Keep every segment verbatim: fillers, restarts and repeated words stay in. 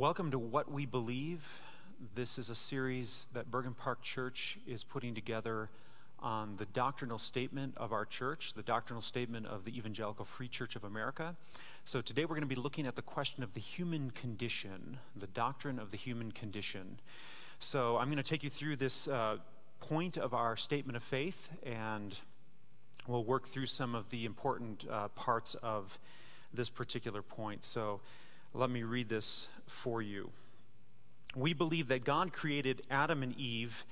Welcome to What We Believe. This is a series that Bergen Park Church is putting together on the doctrinal statement of our church, the doctrinal statement of the Evangelical Free Church of America. So today we're going to be looking at the question of the human condition, the doctrine of the human condition. So I'm going to take you through this uh, point of our statement of faith, and we'll work through some of the important uh, parts of this particular point. So let me read this for you. We believe that God created Adam and Eve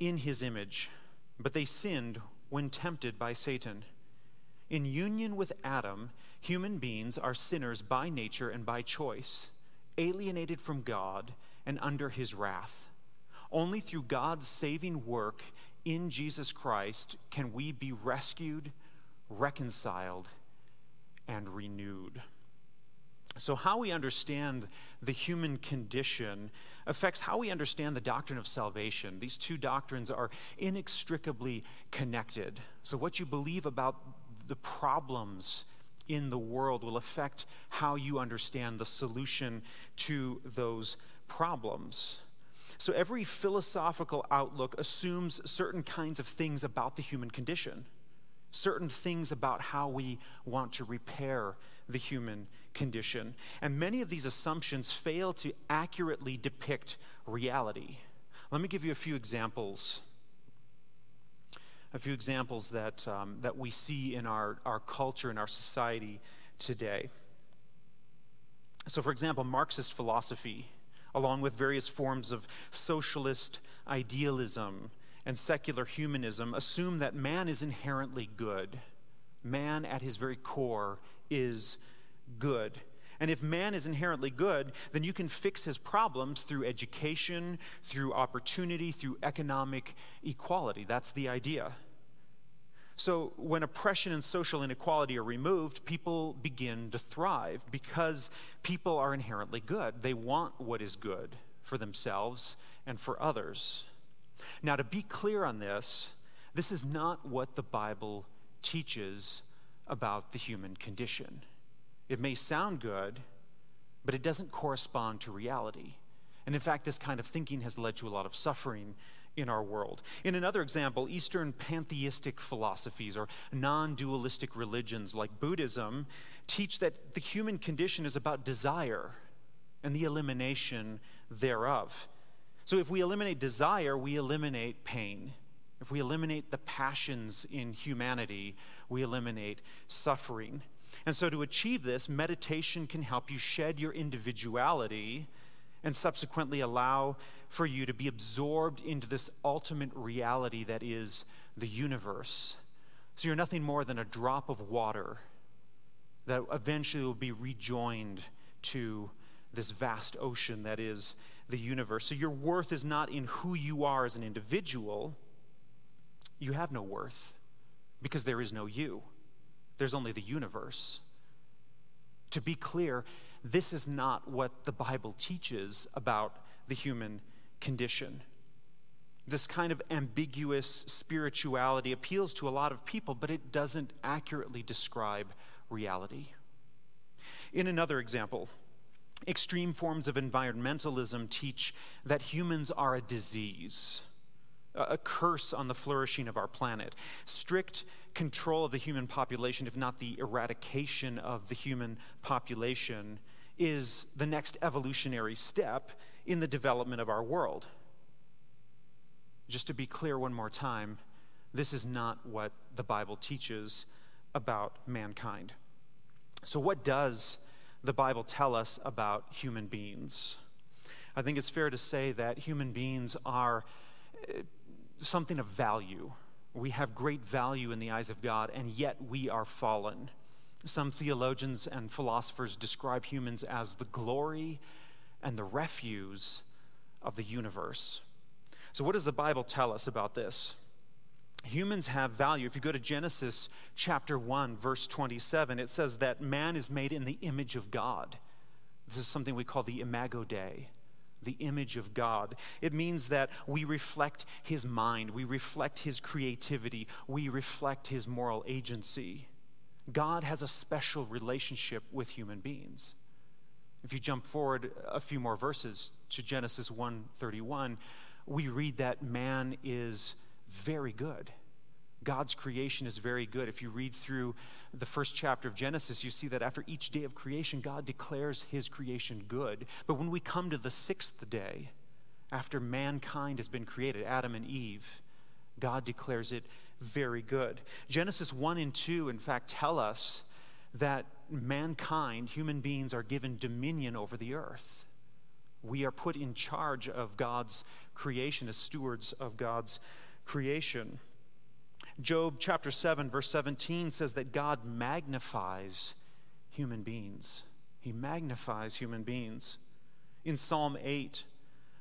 in his image, but they sinned when tempted by Satan. In union with Adam, human beings are sinners by nature and by choice, alienated from God and under his wrath. Only through God's saving work in Jesus Christ can we be rescued, reconciled, and renewed. So how we understand the human condition affects how we understand the doctrine of salvation. These two doctrines are inextricably connected. So what you believe about the problems in the world will affect how you understand the solution to those problems. So every philosophical outlook assumes certain kinds of things about the human condition, certain things about how we want to repair the human condition. And many of these assumptions fail to accurately depict reality. Let me give you a few examples, a few examples that, um, that we see in our, our culture and our society today. So, for example, Marxist philosophy, along with various forms of socialist idealism and secular humanism, assume that man is inherently good. Man, at his very core, is good. And if man is inherently good, then you can fix his problems through education, through opportunity, through economic equality. That's the idea. So when oppression and social inequality are removed, people begin to thrive because people are inherently good. They want what is good for themselves and for others. Now, to be clear on this, this is not what the Bible teaches about the human condition. It may sound good, but it doesn't correspond to reality. And in fact, this kind of thinking has led to a lot of suffering in our world. In another example, Eastern pantheistic philosophies or non-dualistic religions like Buddhism teach that the human condition is about desire and the elimination thereof. So if we eliminate desire, we eliminate pain. If we eliminate the passions in humanity, we eliminate suffering. And so to achieve this, meditation can help you shed your individuality and subsequently allow for you to be absorbed into this ultimate reality that is the universe. So you're nothing more than a drop of water that eventually will be rejoined to this vast ocean that is the universe. So your worth is not in who you are as an individual. You have no worth because there is no you. There's only the universe. To be clear, this is not what the Bible teaches about the human condition. This kind of ambiguous spirituality appeals to a lot of people, but it doesn't accurately describe reality. In another example, extreme forms of environmentalism teach that humans are a disease, a curse on the flourishing of our planet. Strict control of the human population, if not the eradication of the human population, is the next evolutionary step in the development of our world. Just to be clear one more time, this is not what the Bible teaches about mankind. So what does the Bible tell us about human beings? I think it's fair to say that human beings are something of value. We have great value in the eyes of God, and yet we are fallen. Some theologians and philosophers describe humans as the glory and the refuse of the universe. So what does the Bible tell us about this? Humans have value. If you go to Genesis chapter one, verse twenty-seven, it says that man is made in the image of God. This is something we call the imago Dei, the image of God. It means that we reflect his mind, we reflect his creativity, we reflect his moral agency. God has a special relationship with human beings. If you jump forward a few more verses to Genesis one thirty-one, we read that man is very good. God's creation is very good. If you read through the first chapter of Genesis, you see that after each day of creation, God declares his creation good. But when we come to the sixth day, after mankind has been created, Adam and Eve, God declares it very good. Genesis one and two, in fact, tell us that mankind, human beings, are given dominion over the earth. We are put in charge of God's creation as stewards of God's creation. Job chapter seven, verse seventeen says that God magnifies human beings. He magnifies human beings. In Psalm eight,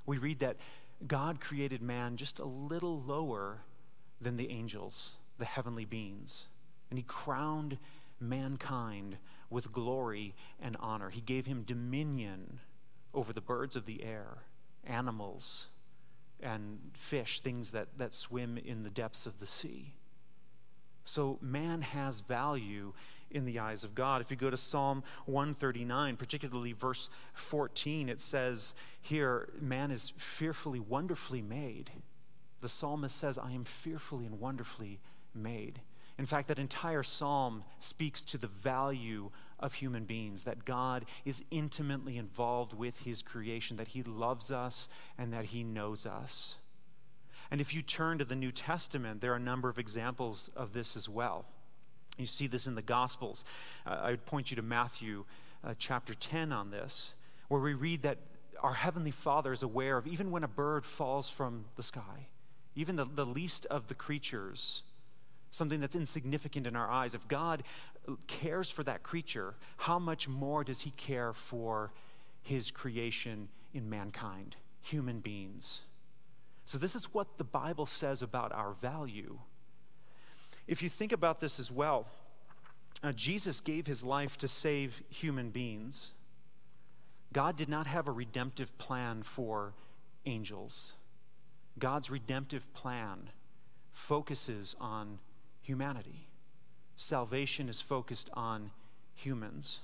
we read that God created man just a little lower than the angels, the heavenly beings. And he crowned mankind with glory and honor. He gave him dominion over the birds of the air, animals, and fish, things that, that swim in the depths of the sea. So man has value in the eyes of God. If you go to Psalm one thirty-nine, particularly verse fourteen, it says here, man is fearfully, wonderfully made. The psalmist says, I am fearfully and wonderfully made. In fact, that entire psalm speaks to the value of human beings, that God is intimately involved with his creation, that he loves us and that he knows us. And if you turn to the New Testament, there are a number of examples of this as well. You see this in the Gospels. Uh, I would point you to Matthew uh, chapter ten on this, where we read that our Heavenly Father is aware of even when a bird falls from the sky, even the, the least of the creatures, something that's insignificant in our eyes. If God cares for that creature, how much more does he care for his creation in mankind, human beings? So this is what the Bible says about our value. If you think about this as well, uh, Jesus gave his life to save human beings. God did not have a redemptive plan for angels. God's redemptive plan focuses on humanity. Salvation is focused on humans.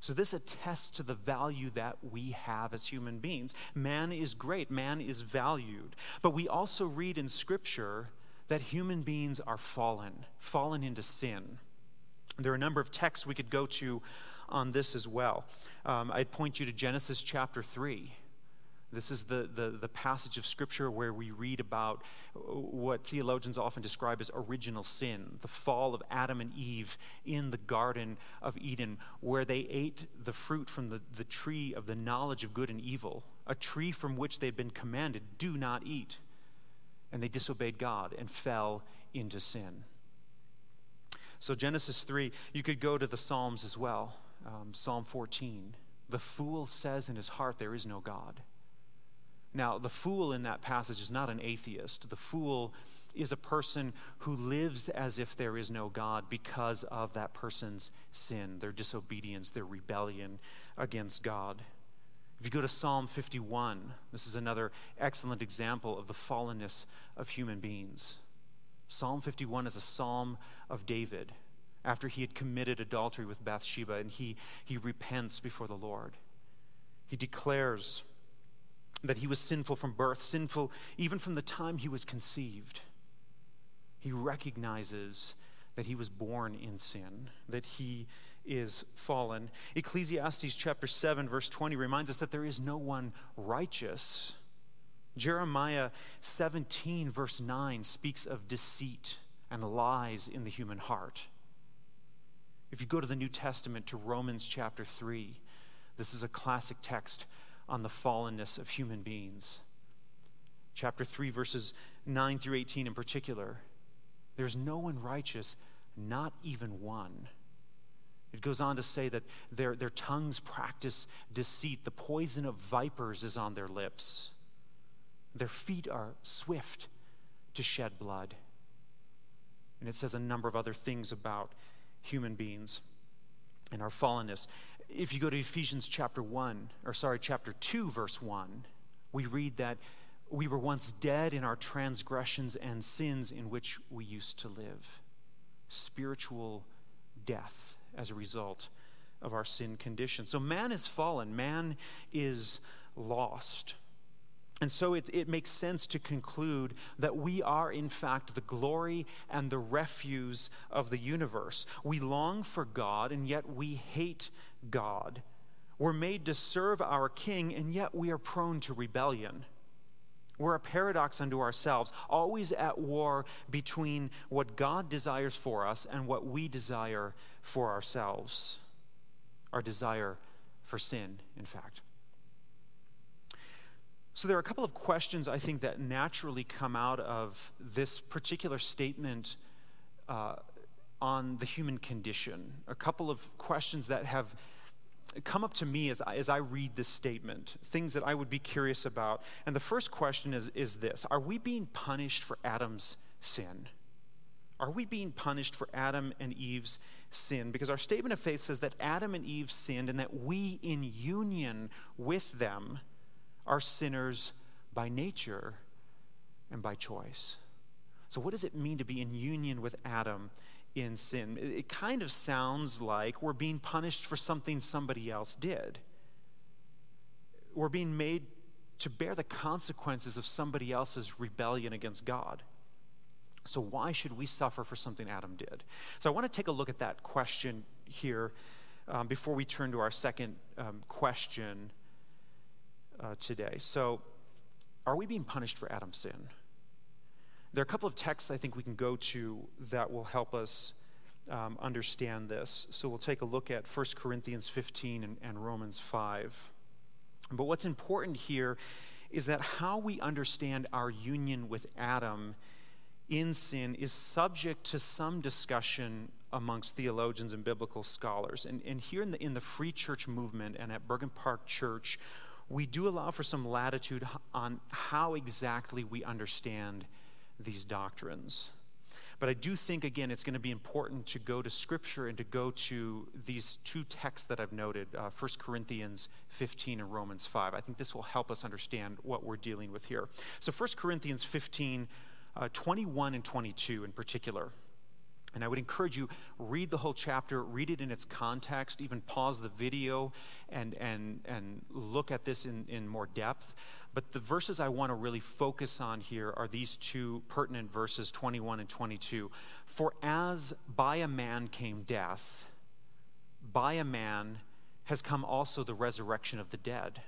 So this attests to the value that we have as human beings. Man is great. Man is valued. But we also read in Scripture that human beings are fallen, fallen into sin. There are a number of texts we could go to on this as well. Um, I'd point you to Genesis chapter three. This is the, the, the passage of Scripture where we read about what theologians often describe as original sin, the fall of Adam and Eve in the Garden of Eden, where they ate the fruit from the, the tree of the knowledge of good and evil, a tree from which they'd been commanded, do not eat. And they disobeyed God and fell into sin. So Genesis three, you could go to the Psalms as well. Um, Psalm fourteen, the fool says in his heart, there is no God. Now, the fool in that passage is not an atheist. The fool is a person who lives as if there is no God because of that person's sin, their disobedience, their rebellion against God. If you go to Psalm fifty-one, this is another excellent example of the fallenness of human beings. Psalm fifty-one is a psalm of David after he had committed adultery with Bathsheba, and he, he repents before the Lord. He declares that he was sinful from birth, sinful even from the time he was conceived. He recognizes that he was born in sin, that he is fallen. Ecclesiastes chapter seven, verse twenty reminds us that there is no one righteous. Jeremiah seventeen, verse nine speaks of deceit and lies in the human heart. If you go to the New Testament, to Romans chapter three, this is a classic text on the fallenness of human beings. Chapter three, verses nine through eighteen in particular. There's no one righteous, not even one. It goes on to say that their, their tongues practice deceit. The poison of vipers is on their lips. Their feet are swift to shed blood. And it says a number of other things about human beings and our fallenness. If you go to Ephesians chapter one, or sorry, chapter two, verse one, we read that we were once dead in our transgressions and sins in which we used to live. Spiritual death as a result of our sin condition. So man is fallen. Man is lost. And so it, it makes sense to conclude that we are, in fact, the glory and the refuse of the universe. We long for God, and yet we hate God. We're made to serve our King, and yet we are prone to rebellion. We're a paradox unto ourselves, always at war between what God desires for us and what we desire for ourselves. Our desire for sin, in fact. So there are a couple of questions, I think, that naturally come out of this particular statement uh, on the human condition. A couple of questions that have come up to me as I, as I read this statement, things that I would be curious about. And the first question is, is this: are we being punished for Adam's sin? Are we being punished for Adam and Eve's sin? Because our statement of faith says that Adam and Eve sinned and that we, in union with them, are sinners by nature and by choice. So what does it mean to be in union with Adam in sin? It kind of sounds like we're being punished for something somebody else did. We're being made to bear the consequences of somebody else's rebellion against God. So why should we suffer for something Adam did? So I want to take a look at that question here um, before we turn to our second um, question uh, today. So are we being punished for Adam's sin? There are a couple of texts I think we can go to that will help us um, understand this. So we'll take a look at First Corinthians fifteen and, and Romans five. But what's important here is that how we understand our union with Adam in sin is subject to some discussion amongst theologians and biblical scholars. And, and here in the, in the Free Church movement and at Bergen Park Church, we do allow for some latitude on how exactly we understand these doctrines. But I do think, again, it's going to be important to go to Scripture and to go to these two texts that I've noted, uh, First Corinthians fifteen and Romans five. I think this will help us understand what we're dealing with here. So First Corinthians fifteen, uh, twenty-one and twenty-two in particular. And I would encourage you, read the whole chapter, read it in its context, even pause the video and, and, and look at this in, in more depth. But the verses I want to really focus on here are these two pertinent verses, twenty-one and twenty-two. For as by a man came death, by a man has come also the resurrection of the dead.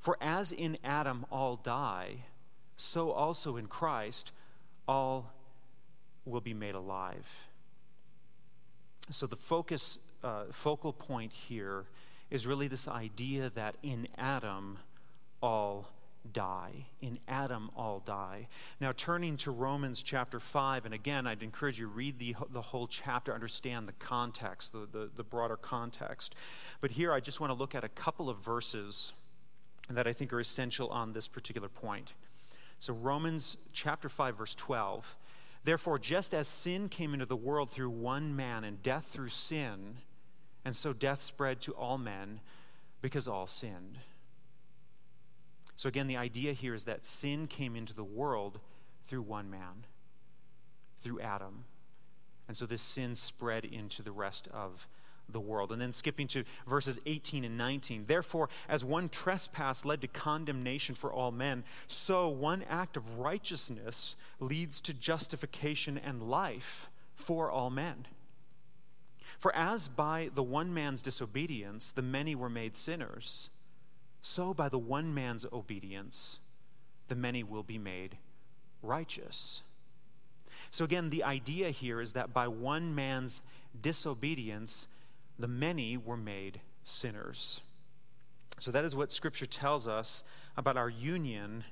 For as in Adam all die, so also in Christ all will be made alive. So the focus, uh, focal point here is really this idea that in Adam all die. In Adam all die. Now turning to Romans chapter five, and again I'd encourage you to read the, the whole chapter, understand the context, the, the, the broader context. But here I just want to look at a couple of verses that I think are essential on this particular point. So Romans chapter five verse twelve, therefore, just as sin came into the world through one man, and death through sin, and so death spread to all men, because all sinned. So again, the idea here is that sin came into the world through one man, through Adam. And so this sin spread into the rest of the world. And then skipping to verses eighteen and nineteen. Therefore, as one trespass led to condemnation for all men, so one act of righteousness leads to justification and life for all men. For as by the one man's disobedience the many were made sinners, so by the one man's obedience the many will be made righteous. So again, the idea here is that by one man's disobedience the many were made sinners. So that is what Scripture tells us about our union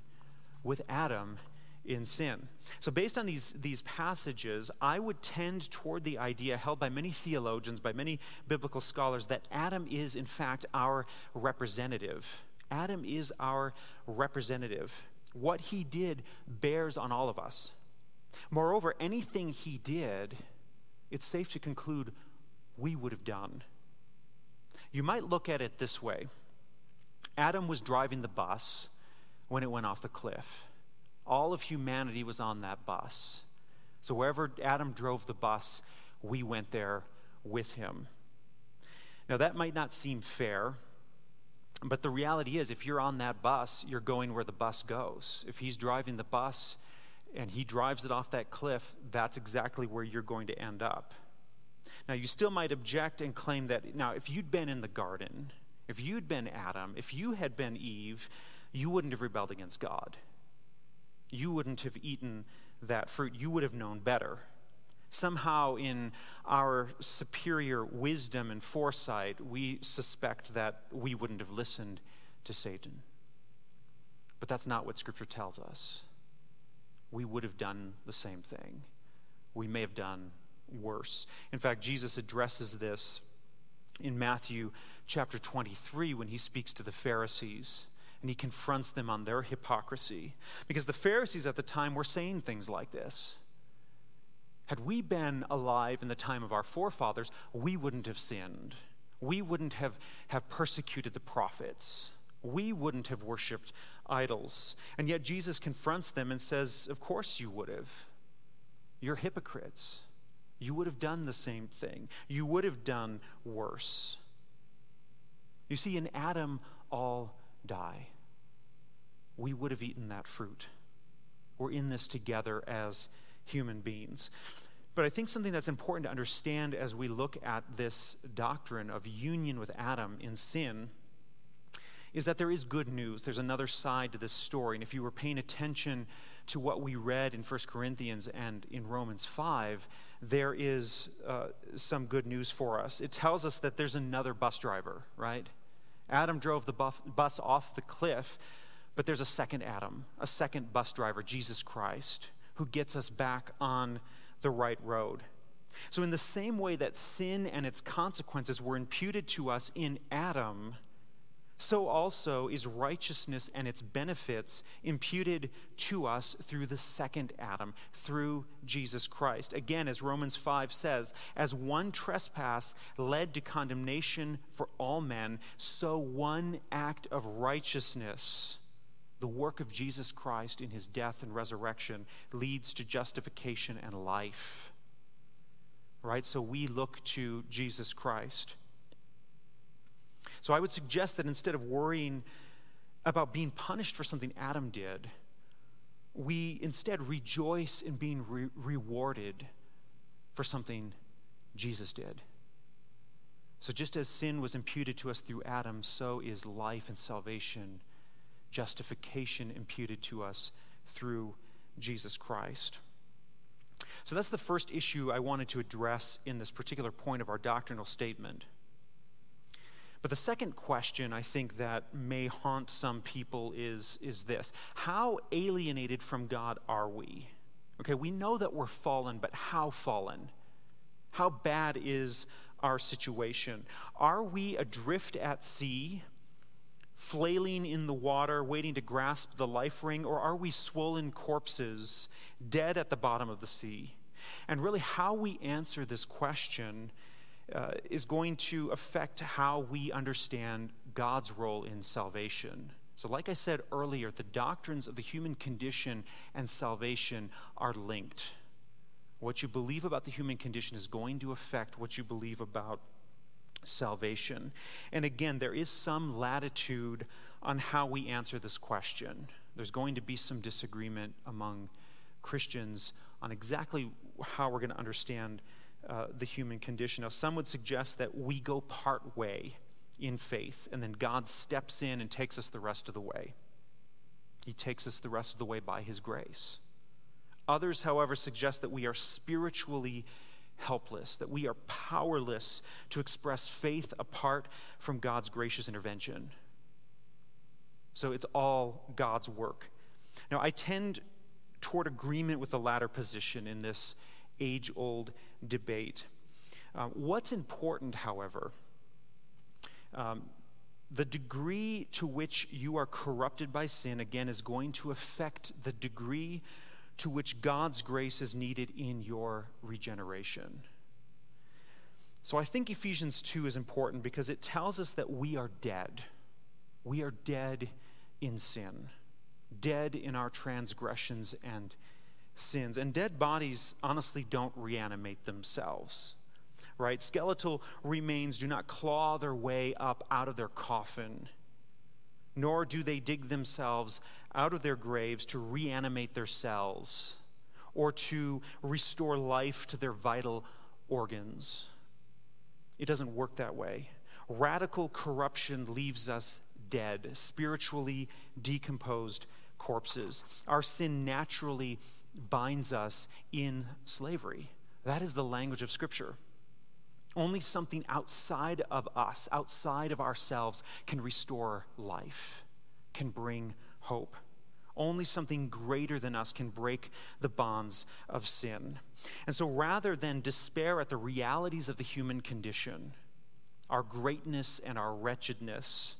with Adam in sin. So based on these, these passages, I would tend toward the idea held by many theologians, by many biblical scholars, that Adam is, in fact, our representative. Adam is our representative. What he did bears on all of us. Moreover, anything he did, it's safe to conclude, we would have done. You might look at it this way. Adam was driving the bus when it went off the cliff. All of humanity was on that bus. So wherever Adam drove the bus, we went there with him. Now, that might not seem fair, but the reality is, if you're on that bus, you're going where the bus goes. If he's driving the bus and he drives it off that cliff, that's exactly where you're going to end up. Now, you still might object and claim that, now, if you'd been in the garden, if you'd been Adam, if you had been Eve, you wouldn't have rebelled against God. You wouldn't have eaten that fruit. You would have known better. Somehow, in our superior wisdom and foresight, we suspect that we wouldn't have listened to Satan. But that's not what Scripture tells us. We would have done the same thing. We may have done worse. In fact, Jesus addresses this in Matthew chapter twenty-three when he speaks to the Pharisees, and he confronts them on their hypocrisy, because the Pharisees at the time were saying things like this. Had we been alive in the time of our forefathers, we wouldn't have sinned. We wouldn't have, have persecuted the prophets. We wouldn't have worshipped idols. And yet Jesus confronts them and says, of course you would have. You're hypocrites. You would have done the same thing. You would have done worse. You see, in Adam, all die. We would have eaten that fruit. We're in this together as human beings. But I think something that's important to understand as we look at this doctrine of union with Adam in sin is that there is good news. There's another side to this story. And if you were paying attention to what we read in First Corinthians and in Romans five, there is uh, some good news for us. It tells us that there's another bus driver, right? Adam drove the bus, bus off the cliff, but there's a second Adam, a second bus driver, Jesus Christ, who gets us back on the right road. So in the same way that sin and its consequences were imputed to us in Adam, so also is righteousness and its benefits imputed to us through the second Adam, through Jesus Christ. Again, as Romans five says, as one trespass led to condemnation for all men, so one act of righteousness, the work of Jesus Christ in his death and resurrection, leads to justification and life. Right? So we look to Jesus Christ. So I would suggest that instead of worrying about being punished for something Adam did, we instead rejoice in being re- rewarded for something Jesus did. So just as sin was imputed to us through Adam, so is life and salvation, justification imputed to us through Jesus Christ. So that's the first issue I wanted to address in this particular point of our doctrinal statement. But the second question I think that may haunt some people is, is this. How alienated from God are we? Okay, we know that we're fallen, but how fallen? How bad is our situation? Are we adrift at sea, flailing in the water, waiting to grasp the life ring, or are we swollen corpses, dead at the bottom of the sea? And really, how we answer this question uh, is going to affect how we understand God's role in salvation. So like I said earlier, the doctrines of the human condition and salvation are linked. What you believe about the human condition is going to affect what you believe about salvation. And again, there is some latitude on how we answer this question. There's going to be some disagreement among Christians on exactly how we're going to understand uh, the human condition. Now, some would suggest that we go part way in faith, and then God steps in and takes us the rest of the way. He takes us the rest of the way by his grace. Others, however, suggest that we are spiritually helpless, that we are powerless to express faith apart from God's gracious intervention. So it's all God's work. Now, I tend toward agreement with the latter position in this age-old debate. Uh, what's important, however, um, the degree to which you are corrupted by sin, again, is going to affect the degree to which God's grace is needed in your regeneration. So I think Ephesians two is important because it tells us that we are dead. We are dead in sin, dead in our transgressions and sins. And dead bodies honestly don't reanimate themselves. right? Skeletal remains do not claw their way up out of their coffin, nor do they dig themselves out of their graves to reanimate their cells or to restore life to their vital organs. It doesn't work that way. Radical corruption leaves us dead, spiritually decomposed corpses. Our sin naturally binds us in slavery. That is the language of Scripture. Only something outside of us, outside of ourselves, can restore life, can bring hope. Only something greater than us can break the bonds of sin. And so rather than despair at the realities of the human condition, our greatness and our wretchedness,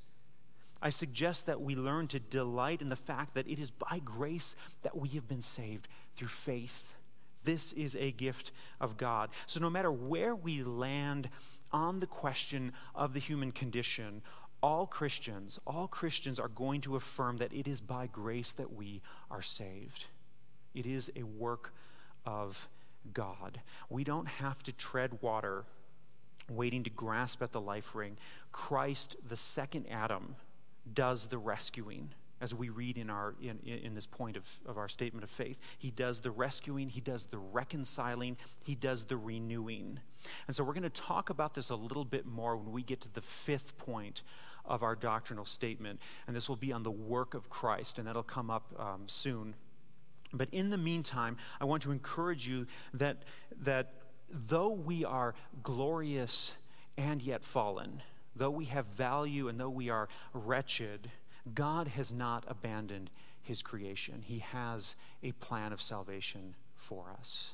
I suggest that we learn to delight in the fact that it is by grace that we have been saved through faith. This is a gift of God. So no matter where we land on the question of the human condition, all Christians, all Christians are going to affirm that it is by grace that we are saved. It is a work of God. We don't have to tread water waiting to grasp at the life ring. Christ, the second Adam, does the rescuing, as we read in our in, in this point of, of our statement of faith. He does the rescuing, he does the reconciling, he does the renewing. And so we're going to talk about this a little bit more when we get to the fifth point of our doctrinal statement, and this will be on the work of Christ, and that'll come up um, soon. But in the meantime, I want to encourage you that that though we are glorious and yet fallen, though we have value and though we are wretched, God has not abandoned his creation. He has a plan of salvation for us.